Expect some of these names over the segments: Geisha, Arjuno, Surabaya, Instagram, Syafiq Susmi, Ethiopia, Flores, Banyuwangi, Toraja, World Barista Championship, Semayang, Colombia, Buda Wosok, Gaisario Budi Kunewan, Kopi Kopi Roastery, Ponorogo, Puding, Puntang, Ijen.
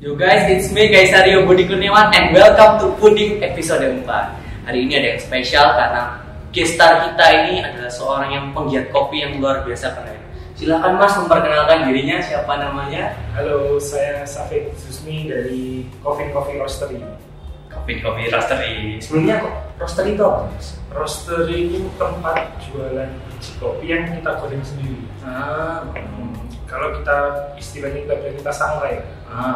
Yo guys, it's me Gaisario Budi Kunewan and welcome to Puding episode 4. Hari ini ada yang spesial karena guest star kita ini adalah seorang yang penggiat kopi yang luar biasa keren. Silakan Mas memperkenalkan dirinya, siapa namanya? Halo, saya Syafiq Susmi dari Kopi Kopi Roastery. Kopi Kopi Roastery. Sebelumnya roastery itu apa? Roastery itu tempat jualan biji kopi yang kita goreng sendiri. Kalau kita istilahnya kita sangrai.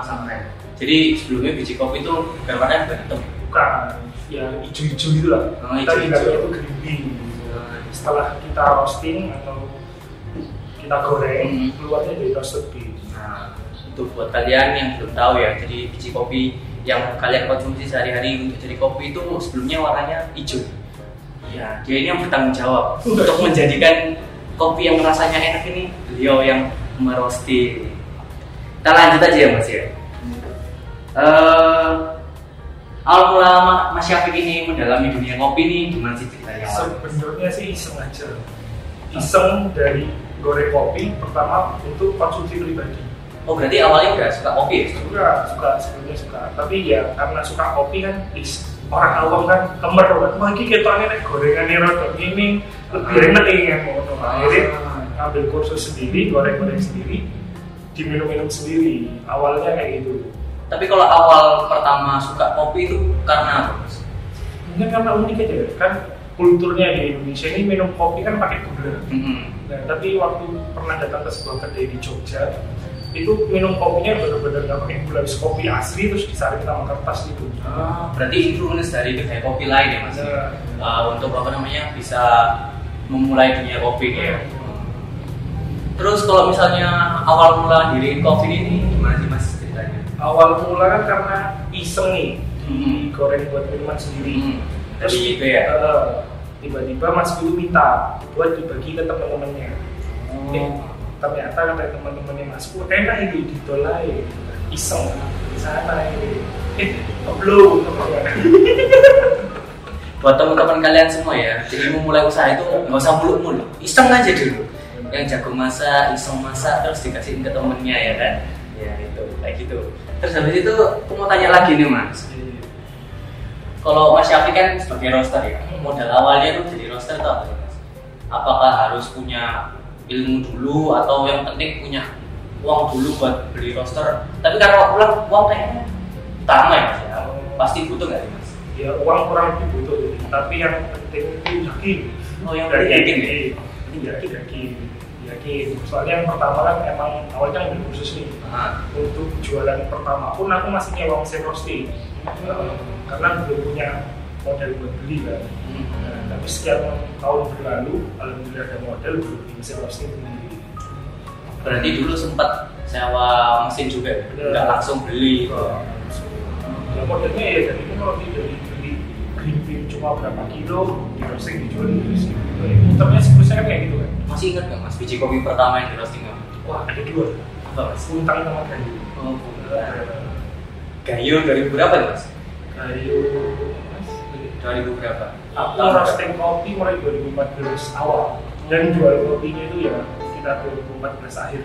Sangrai. Jadi sebelumnya biji kopi itu berwarna hitam. Bukan, ya hijau-hijau gitu lah. Kita bilangnya itu green bean. Setelah kita roasting atau kita goreng, keluarnya dari roasted bean. Nah, untuk buat kalian yang belum tahu ya, jadi biji kopi yang kalian konsumsi sehari-hari untuk jadi kopi itu sebelumnya warnanya hijau. Ya, dia ini yang bertanggung jawab untuk menjadikan kopi yang rasanya enak ini. Beliau yang meroasting. Kita lanjut aja ya Mas ya. Awal mula Mas Syafiq ini mendalami dunia kopi nih gimana sih ceritanya? Sebenarnya sih iseng aja. Iseng dari goreng kopi pertama untuk konsumsi pribadi. Oh berarti awalnya udah suka kopi ya? Suka, tapi ya karena suka kopi kan orang awam kan kemer kan. Wah ini ketoknya nih gorengannya rada ini lebih enak ya ngono. Akhirnya ambil kursus sendiri, goreng-goreng sendiri, diminum-minum sendiri. Awalnya kayak gitu. Tapi kalau awal pertama suka kopi itu karena apa? Mungkin karena unik aja kan kulturnya di Indonesia ini minum kopi kan pakai gula. Nah, tapi waktu pernah datang ke sebuah kedai di Jogja, itu minum kopinya benar-benar nggak pakai gula, habis kopi asli terus disaring sama kertas gitu. Berarti influence dari kedai kopi lain ya Mas? Untuk apa namanya bisa memulai dunia kopi ya. Terus kalau misalnya awal mula diriin kopi ini gimana sih Mas ceritanya? Awal mula kan karena iseng nih, digoreng buat minuman sendiri. Terus gitu ya? Tiba-tiba Mas Biu minta buat dibagi ke teman-temannya. Ternyata kata teman-temannya Mas, enak ini didolain, iseng di sana ini. Belum teman-teman. Buat teman-teman kalian semua ya, jadi memulai usaha itu nggak usah muluk-muluk, iseng aja dulu. Yang jago masak, iseng masak, terus dikasihin ke temennya ya kan? Ya itu, kayak gitu. Terus habis itu aku mau tanya lagi nih Mas. Kalau Mas Syafiq kan sebagai roaster ya, modal awalnya tuh jadi roaster tuh apa Mas? Apakah harus punya ilmu dulu atau yang penting punya uang dulu buat beli roaster? Tapi karena pulang uang kayaknya utama ya Mas ya? Pasti butuh nggak sih Mas? Ya uang kurang lebih butuh, tapi yang penting itu yakin. Oh yang penting yakin ya? Yakin. Soalnya yang pertama kan emang awalnya lebih khusus nih. Untuk jualan pertama pun aku masih nyewa mesin roasting karena belum punya modal buat beli kan. Tapi sekian tahun berlalu, alhamdulillah ada modal buat beli mesin roasting sendiri. Berarti dulu sempat sewa mesin juga, nggak langsung beli. Modelnya ya dari itu kalau dari green bean cuma berapa kilo di roasting dijual terus. Muternya sepertinya kayak gitu kan. Masih ingat nggak Mas biji kopi pertama yang di roasting? Wah ada dua. Apa Mas? Puntang sama Gayun. Gayun dari berapa nih Mas? Gayun berapa? Aku roasting kopi mulai 2014 awal dan jual kopinya itu ya sekitar 2014 akhir.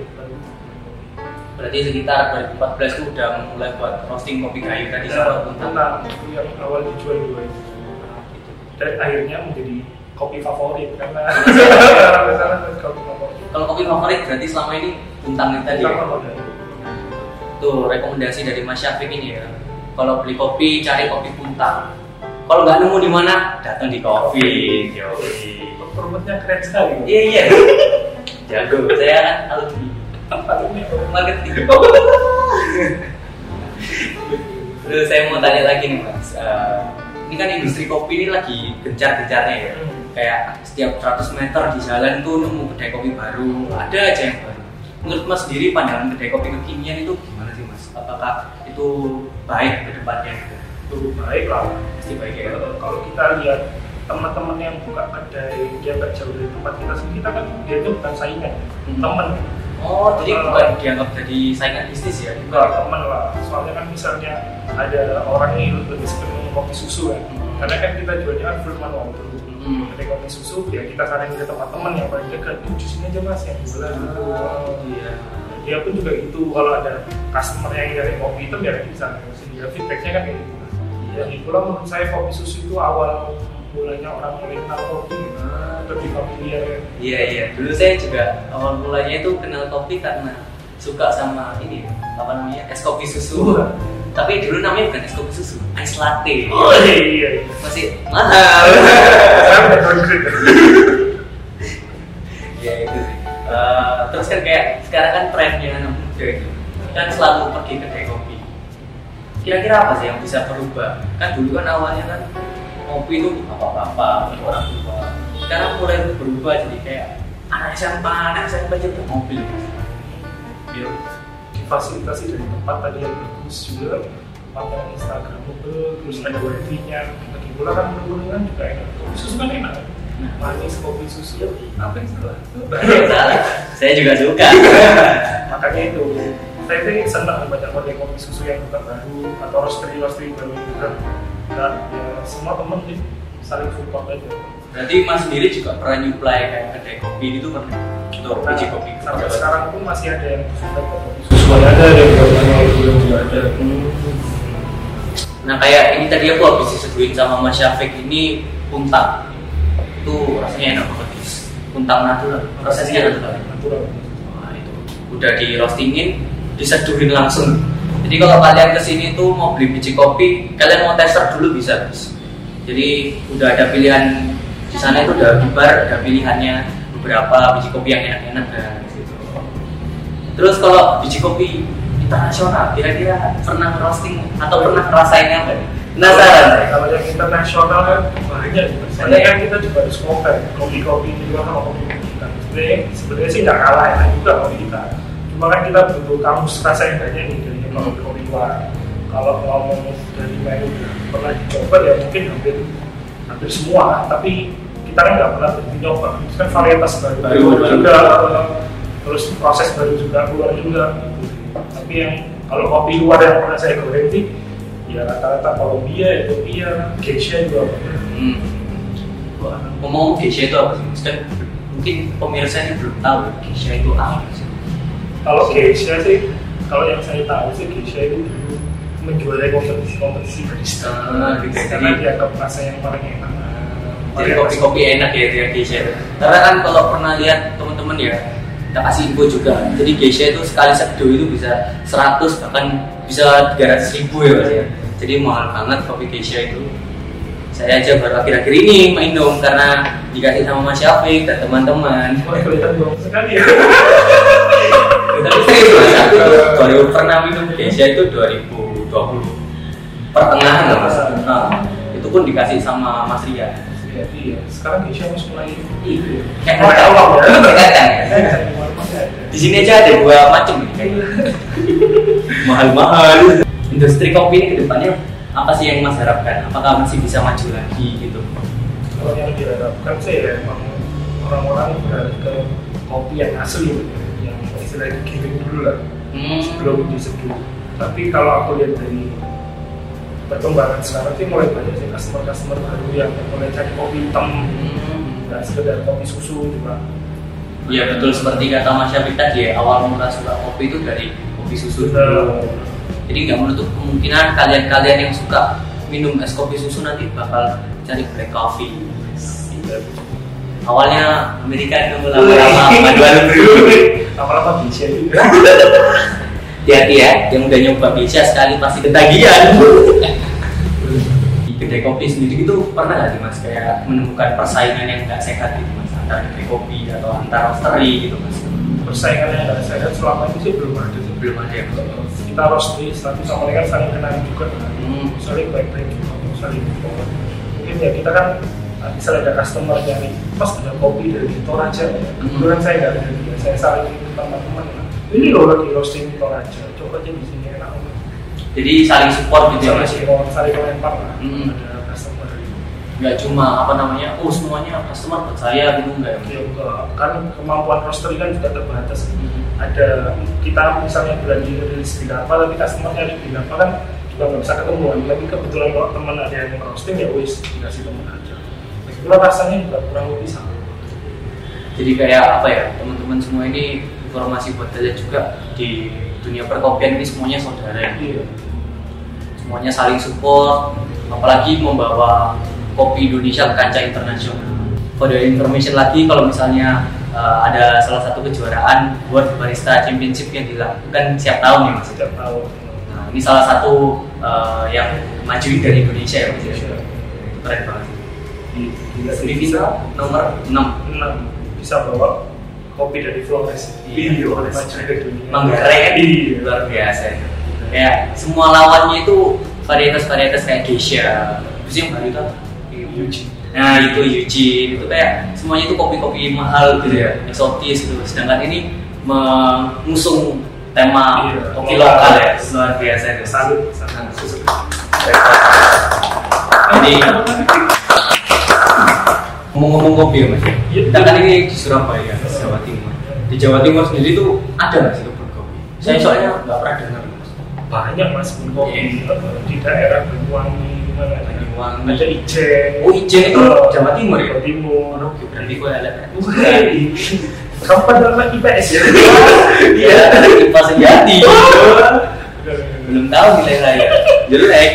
Berarti sekitar 2014 itu udah mulai buat roasting kopi kayu tadi sama Puntang. Itu yang awal dijual dua itu. Dan akhirnya menjadi kopi favorit karena kopi favorit. Kalau kopi favorit berarti selama ini Puntang itu tadi. Tuh rekomendasi dari Mas Syafiq ini ya. Kalau beli kopi cari kopi Puntang. Kalau nggak nemu di mana datang di kopi. Performanya keren sekali. Iya. Jago saya kan alumni. Marketing. Terus saya mau tanya lagi nih Mas, ini kan industri kopi ini lagi gencar-gencarnya ya. Kayak setiap 100 meter di jalan tuh nemu kedai kopi baru, ada aja yang baru. Menurut Mas sendiri pandangan kedai kopi kekinian itu gimana sih Mas? Apakah itu baik ke depannya? Itu baik lah, pasti baik ya. Kalau kita lihat teman-teman yang buka kedai dia nggak jauh dari tempat kita kan dia itu bukan saingan, teman. Oh, jadi bukan dianggap jadi saingan bisnis ya? Enggak, teman lah. Soalnya kan misalnya ada orang yang lebih sering kopi susu kan. Karena kan kita jualnya kan full manual dulu. Ketika kopi susu, ya kita saran ke tempat teman yang paling dekat. Jus ini aja Mas yang jualan. Iya. dia pun juga gitu, kalau ada customer yang dari kopi hitam ya bisa ngasih dia feedbacknya kan kayak gitu. Dan itulah menurut saya kopi susu itu awal mulanya orang mulai kenal kopi lebih familiar ya. Iya iya, dulu saya juga awal mulanya itu kenal kopi karena suka sama ini apa namanya es kopi susu. Tapi dulu namanya bukan es kopi susu, ice latte. Oh iya, masih mahal. Ya itu sih. Terus kan kayak sekarang kan trennya anak muda itu kan selalu pergi ke kedai kopi. Kira-kira apa sih yang bisa berubah? Kan dulu kan awalnya kan kopi itu apa-apa orang tua. Sekarang mulai berubah jadi kayak anak SMP juga kopi. Biar fasilitasi dari tempat tadi yang bagus juga, tempat yang instagramable, terus ada wifi-nya. Lagi pula kan penurunan juga enak, kopi susu kan enak, manis kopi susu, apa yang salah? Salah, saya juga suka. Makanya itu, saya tuh senang banyak model kopi susu yang bukan baru atau roastery baru juga. Dan ya, semua temen nih saling support aja. Berarti Mas sendiri juga pernah nyuplai kayak kedai kopi gitu pernah? Untuk uji kopi? Sampai sekarang pun masih ada yang sudah kopi susu ada yang belum ada. Nah kayak ini tadi aku habis diseduhin sama Mas Syafiq ini puntang. Itu rasanya enak banget. Puntang natural, prosesnya natural. Nah itu udah di roastingin, diseduhin langsung. Jadi kalau kalian kesini tuh mau beli biji kopi, kalian mau tester dulu bisa. Jadi udah ada pilihan di sana itu udah bubar, ada pilihannya beberapa biji kopi yang enak-enak dan gitu. Terus kalau biji kopi internasional, kira-kira pernah roasting atau pernah ngerasain apa? Penasaran? Kalau yang internasional kan banyak, soalnya kan kita juga harus compare kopi-kopi juga sama kopi-kopi kita. Sebenarnya sih nggak kalah enak juga kopi kita. Cuma kan kita butuh kamus rasa yang banyak nih dari kopi-kopi luar. Kalau ngomong dari menu pernah dicoba ya mungkin hampir semua, tapi kita kan nggak pernah dicoba, itu kan varietas baru juga, terus proses baru juga keluar juga. Tapi yang kalau kopi luar yang pernah saya goreng sih, ya rata-rata Colombia, Ethiopia, Geisha juga. Ngomong Geisha itu apa sih? Maksudnya mungkin pemirsa ini belum tahu Geisha itu apa sih? Kalau Geisha sih, kalau yang saya tahu sih Geisha itu dulu menjualnya kompetisi barista, karena dianggap rasa yang paling enak. Jadi kopi-kopi enak ya dari Geisha. Karena kan kalau pernah lihat teman-teman ya, kita kasih info juga. Jadi Geisha itu sekali seduh itu bisa 100 bahkan bisa 300.000 ya Mas ya. Jadi mahal banget kopi Geisha itu. Saya aja baru akhir-akhir ini main dong karena dikasih sama Mas Syafiq dan teman-teman. Wah, kelihatan banget sekali ya. Tapi serius Mas, aku tuh baru pernah minum Geisha itu 2020 pertengahan lah Mas. Itu pun dikasih sama Mas Ria. Jadi ya, sekarang Geisha harus mulai itu. Kayak awal ya. Di sini aja ada 2 macam nih. Mahal-mahal. Industri kopi ini kedepannya apa sih yang Mas harapkan? Apakah masih bisa maju lagi gitu? Kalau yang diharapkan sih ya emang orang-orang beralih ke kopi yang asli, yang istilahnya giling dulu lah, sebelum diseduh. Tapi kalau aku lihat dari perkembangan sekarang sih mulai banyak sih customer baru yang mulai cari kopi hitam, nggak sekedar kopi susu juga. Iya betul, seperti kata Mas Syafiq tadi ya, awal mula suka kopi itu dari kopi susu dulu. Jadi nggak menutup kemungkinan kalian yang suka minum es kopi susu nanti bakal cari black coffee. Awalnya Amerika itu lama-lama Geisha juga. Hati-hati ya, yang udah nyoba Geisha sekali pasti ketagihan. Di kedai kopi sendiri itu pernah nggak sih Mas kayak menemukan persaingan yang nggak sehat gitu Mas antar kedai kopi atau antar roastery gitu Mas? Persaingan yang nggak sehat selama itu sih belum ada. Kita roastery satu sama lain kan saling kenal juga, saling baik-baik, saling support. Mungkin ya kita kan misalnya ada customer nyari, Mas ada kopi dari Toraja, kebetulan saya nggak ada dia, saya saling teman-teman. Ini loh lagi roasting di Toraja, coba aja di sini enak banget. Jadi saling support gitu ya Mas? Saling melempar lah, ada customer. Gak cuma apa namanya, semuanya customer buat saya gitu enggak ya? Kan kemampuan roastery kan juga terbatas. Ada, kita misalnya belanja dari segi apa, tapi customer nyari di apa kan juga gak bisa ketemu. Tapi kebetulan kalau teman ada yang roasting ya wis, dikasih teman aja. Lagi pula rasanya juga kurang lebih sama. Jadi kayak apa ya, teman-teman semua ini informasi buat kalian juga, di dunia perkopian ini semuanya saudara ya. Semuanya saling support, apalagi membawa kopi Indonesia ke kancah internasional. For the information lagi, kalau misalnya ada salah satu kejuaraan World Barista Championship yang dilakukan setiap tahun ya Mas? Setiap tahun. Nah, ini salah satu yang maju dari Indonesia ya Mas? Sure. Keren banget. Di final nomor 6 bisa bawa kopi dari Flores, oleh maju dari dunia. Mengkeren, luar biasa. Ya, semua lawannya itu varietas-varietas kayak Geisha. Musim varietas Ijen. Nah itu Ijen, itu kayak semuanya itu kopi-kopi mahal gitu ya, eksotis gitu. Sedangkan ini mengusung tema kopi lokal ya, luar biasa itu. Salut, sangat susah. Jadi ngomong-ngomong kopi ya Mas, kita kan ini di Surabaya, Jawa Timur. Di Jawa Timur sendiri tuh ada nggak sih kebun kopi? Saya soalnya nggak pernah dengar Mas. Banyak Mas kebun kopi di daerah Banyuwangi, ada Ijen. Oh Ijen itu Jawa Timur ya? Jawa Timur. Oh berarti gue ada. Kamu pada anak IPS ya? Iya, IPA sejati. Belum tahu nilai saya. Jelek.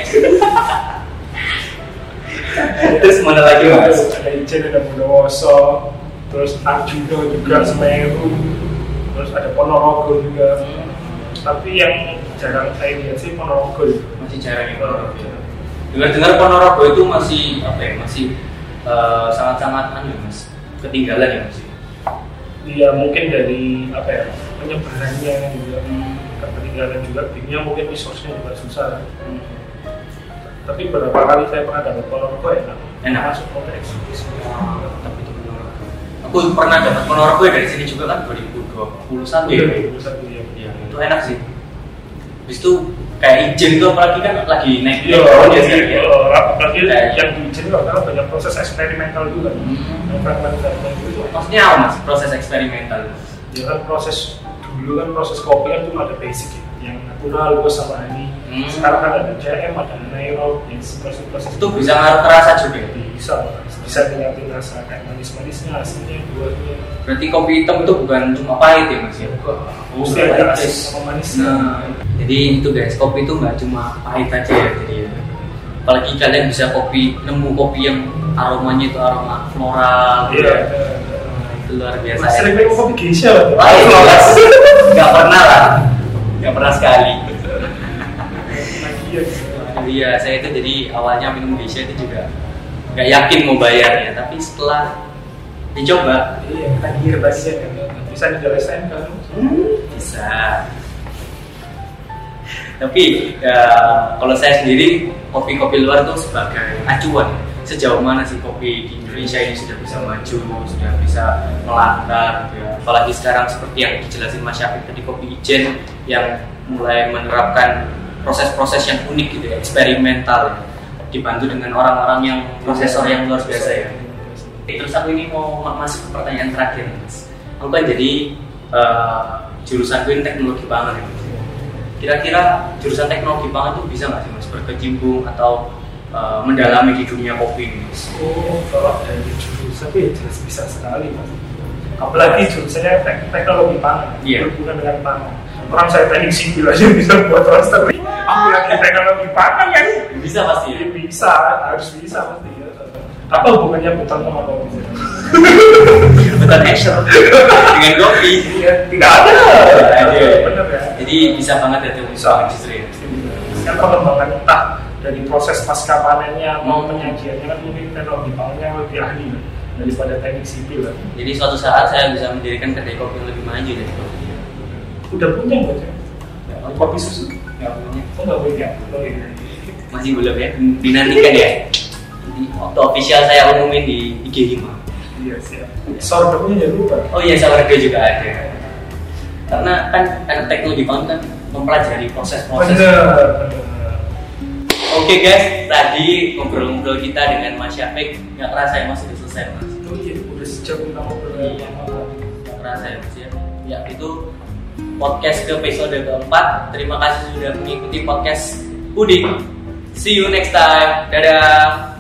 Terus mana lagi Mas? Ada Ijen, ada Buda Wosok, terus Arjuno juga, Semayang, terus ada Ponorogo juga. Tapi yang jarang saya lihat sih Ponorogo. Masih jarang ya Ponorogo. Dengar-dengar Ponorogo itu masih apa ya? Masih sangat-sangat aneh Mas, ketinggalan ya Mas. Iya mungkin dari apa ya? Penyebarannya juga ketinggalan juga. Timnya mungkin resource-nya juga susah. Tapi beberapa kali saya pernah dapat Ponorogo enak masuk konteks. Tapi itu Ponorogo. Aku pernah dapat Ponorogo dari sini juga kan 2021 ya. 2021 ya. Itu enak sih. Habis itu kayak Ijen tuh apalagi kan lagi naik daun ya sekarang ya. Apalagi yang di Ijen loh karena banyak proses eksperimental juga. Maksudnya apa Mas proses eksperimental? Ya kan proses dulu kan proses kopi kan cuma ada basic ya. Yang natural gue sama ini. Sekarang ada JM, ada Nairo, dan proses-proses itu bisa ngaruh terasa juga? Bisa ngeliatin rasa kayak manis-manisnya, asinnya, buahnya. Berarti kopi hitam itu bukan cuma pahit ya Mas ya? Mesti ada asin sama manisnya. Jadi itu guys, kopi itu nggak cuma pahit aja ya, jadi ya. Apalagi kalian bisa nemu kopi yang aromanya itu aroma floral gitu ya. Itu luar biasa. Mas sering minum kopi Geisha loh? Pahit Mas, nggak pernah lah, nggak pernah sekali. Iya, saya itu jadi awalnya minum Geisha itu juga nggak yakin mau bayarnya, tapi setelah dicoba, tadi rebasnya kan bisa dijelasin kan? Bisa. Tapi kalau saya sendiri kopi-kopi luar itu sebagai acuan sejauh mana sih kopi di Indonesia ini sudah bisa maju, sudah bisa melangkah, gitu ya. Apalagi sekarang seperti yang dijelasin Mas Syafiq tadi kopi Ijen yang mulai menerapkan proses-proses yang unik gitu ya, eksperimental, dibantu dengan orang-orang yang prosesor yang luar biasa ya. Terus aku ini mau masuk ke pertanyaan terakhir Mas. Aku kan jadi jurusan gue teknologi pangan ya. Kira-kira jurusan teknologi pangan tuh bisa nggak sih Mas berkecimpung atau mendalami di dunia kopi ini Mas? Oh kalau dari jurusan ya jelas bisa sekali Mas. Apalagi jurusannya teknologi pangan, berhubungan dengan pangan. Orang saya teknik sipil aja bisa buat roastery. Aku yakin teknologi pangan kan? Bisa pasti. Ya? Bisa, harus bisa pasti. Apa hubungannya bukan sama kopi? Bukan action dengan kopi. Tidak ada. Benar ya. Jadi bisa banget dari usaha industri. Kan pengembangan entah dari proses pasca panennya mau penyajiannya kan mungkin teknologi pangannya lebih ahli kan? Daripada teknik sipil kan? Jadi suatu saat saya bisa mendirikan kedai kopi yang lebih maju dari kopi. Udah punya nggak sih? Kopi susu? Nggak punya. Oh nggak punya. Masih belum ya. Dinantikan ya. Waktu official saya umumin di IG 5. Iya siap. Sourdoughnya jangan lupa. Oh iya sourdough juga ada. Karena kan teknologi pangan kan mempelajari proses-proses. Bener. Oke guys, tadi ngobrol-ngobrol kita dengan Mas Syafiq nggak kerasa ya Mas udah selesai Mas. Oh iya udah sejam kita ngobrol. Iya nggak kerasa ya Mas ya. Ya itu. Podcast ke episode keempat. Terima kasih sudah mengikuti podcast Puding. See you next time. Dadah.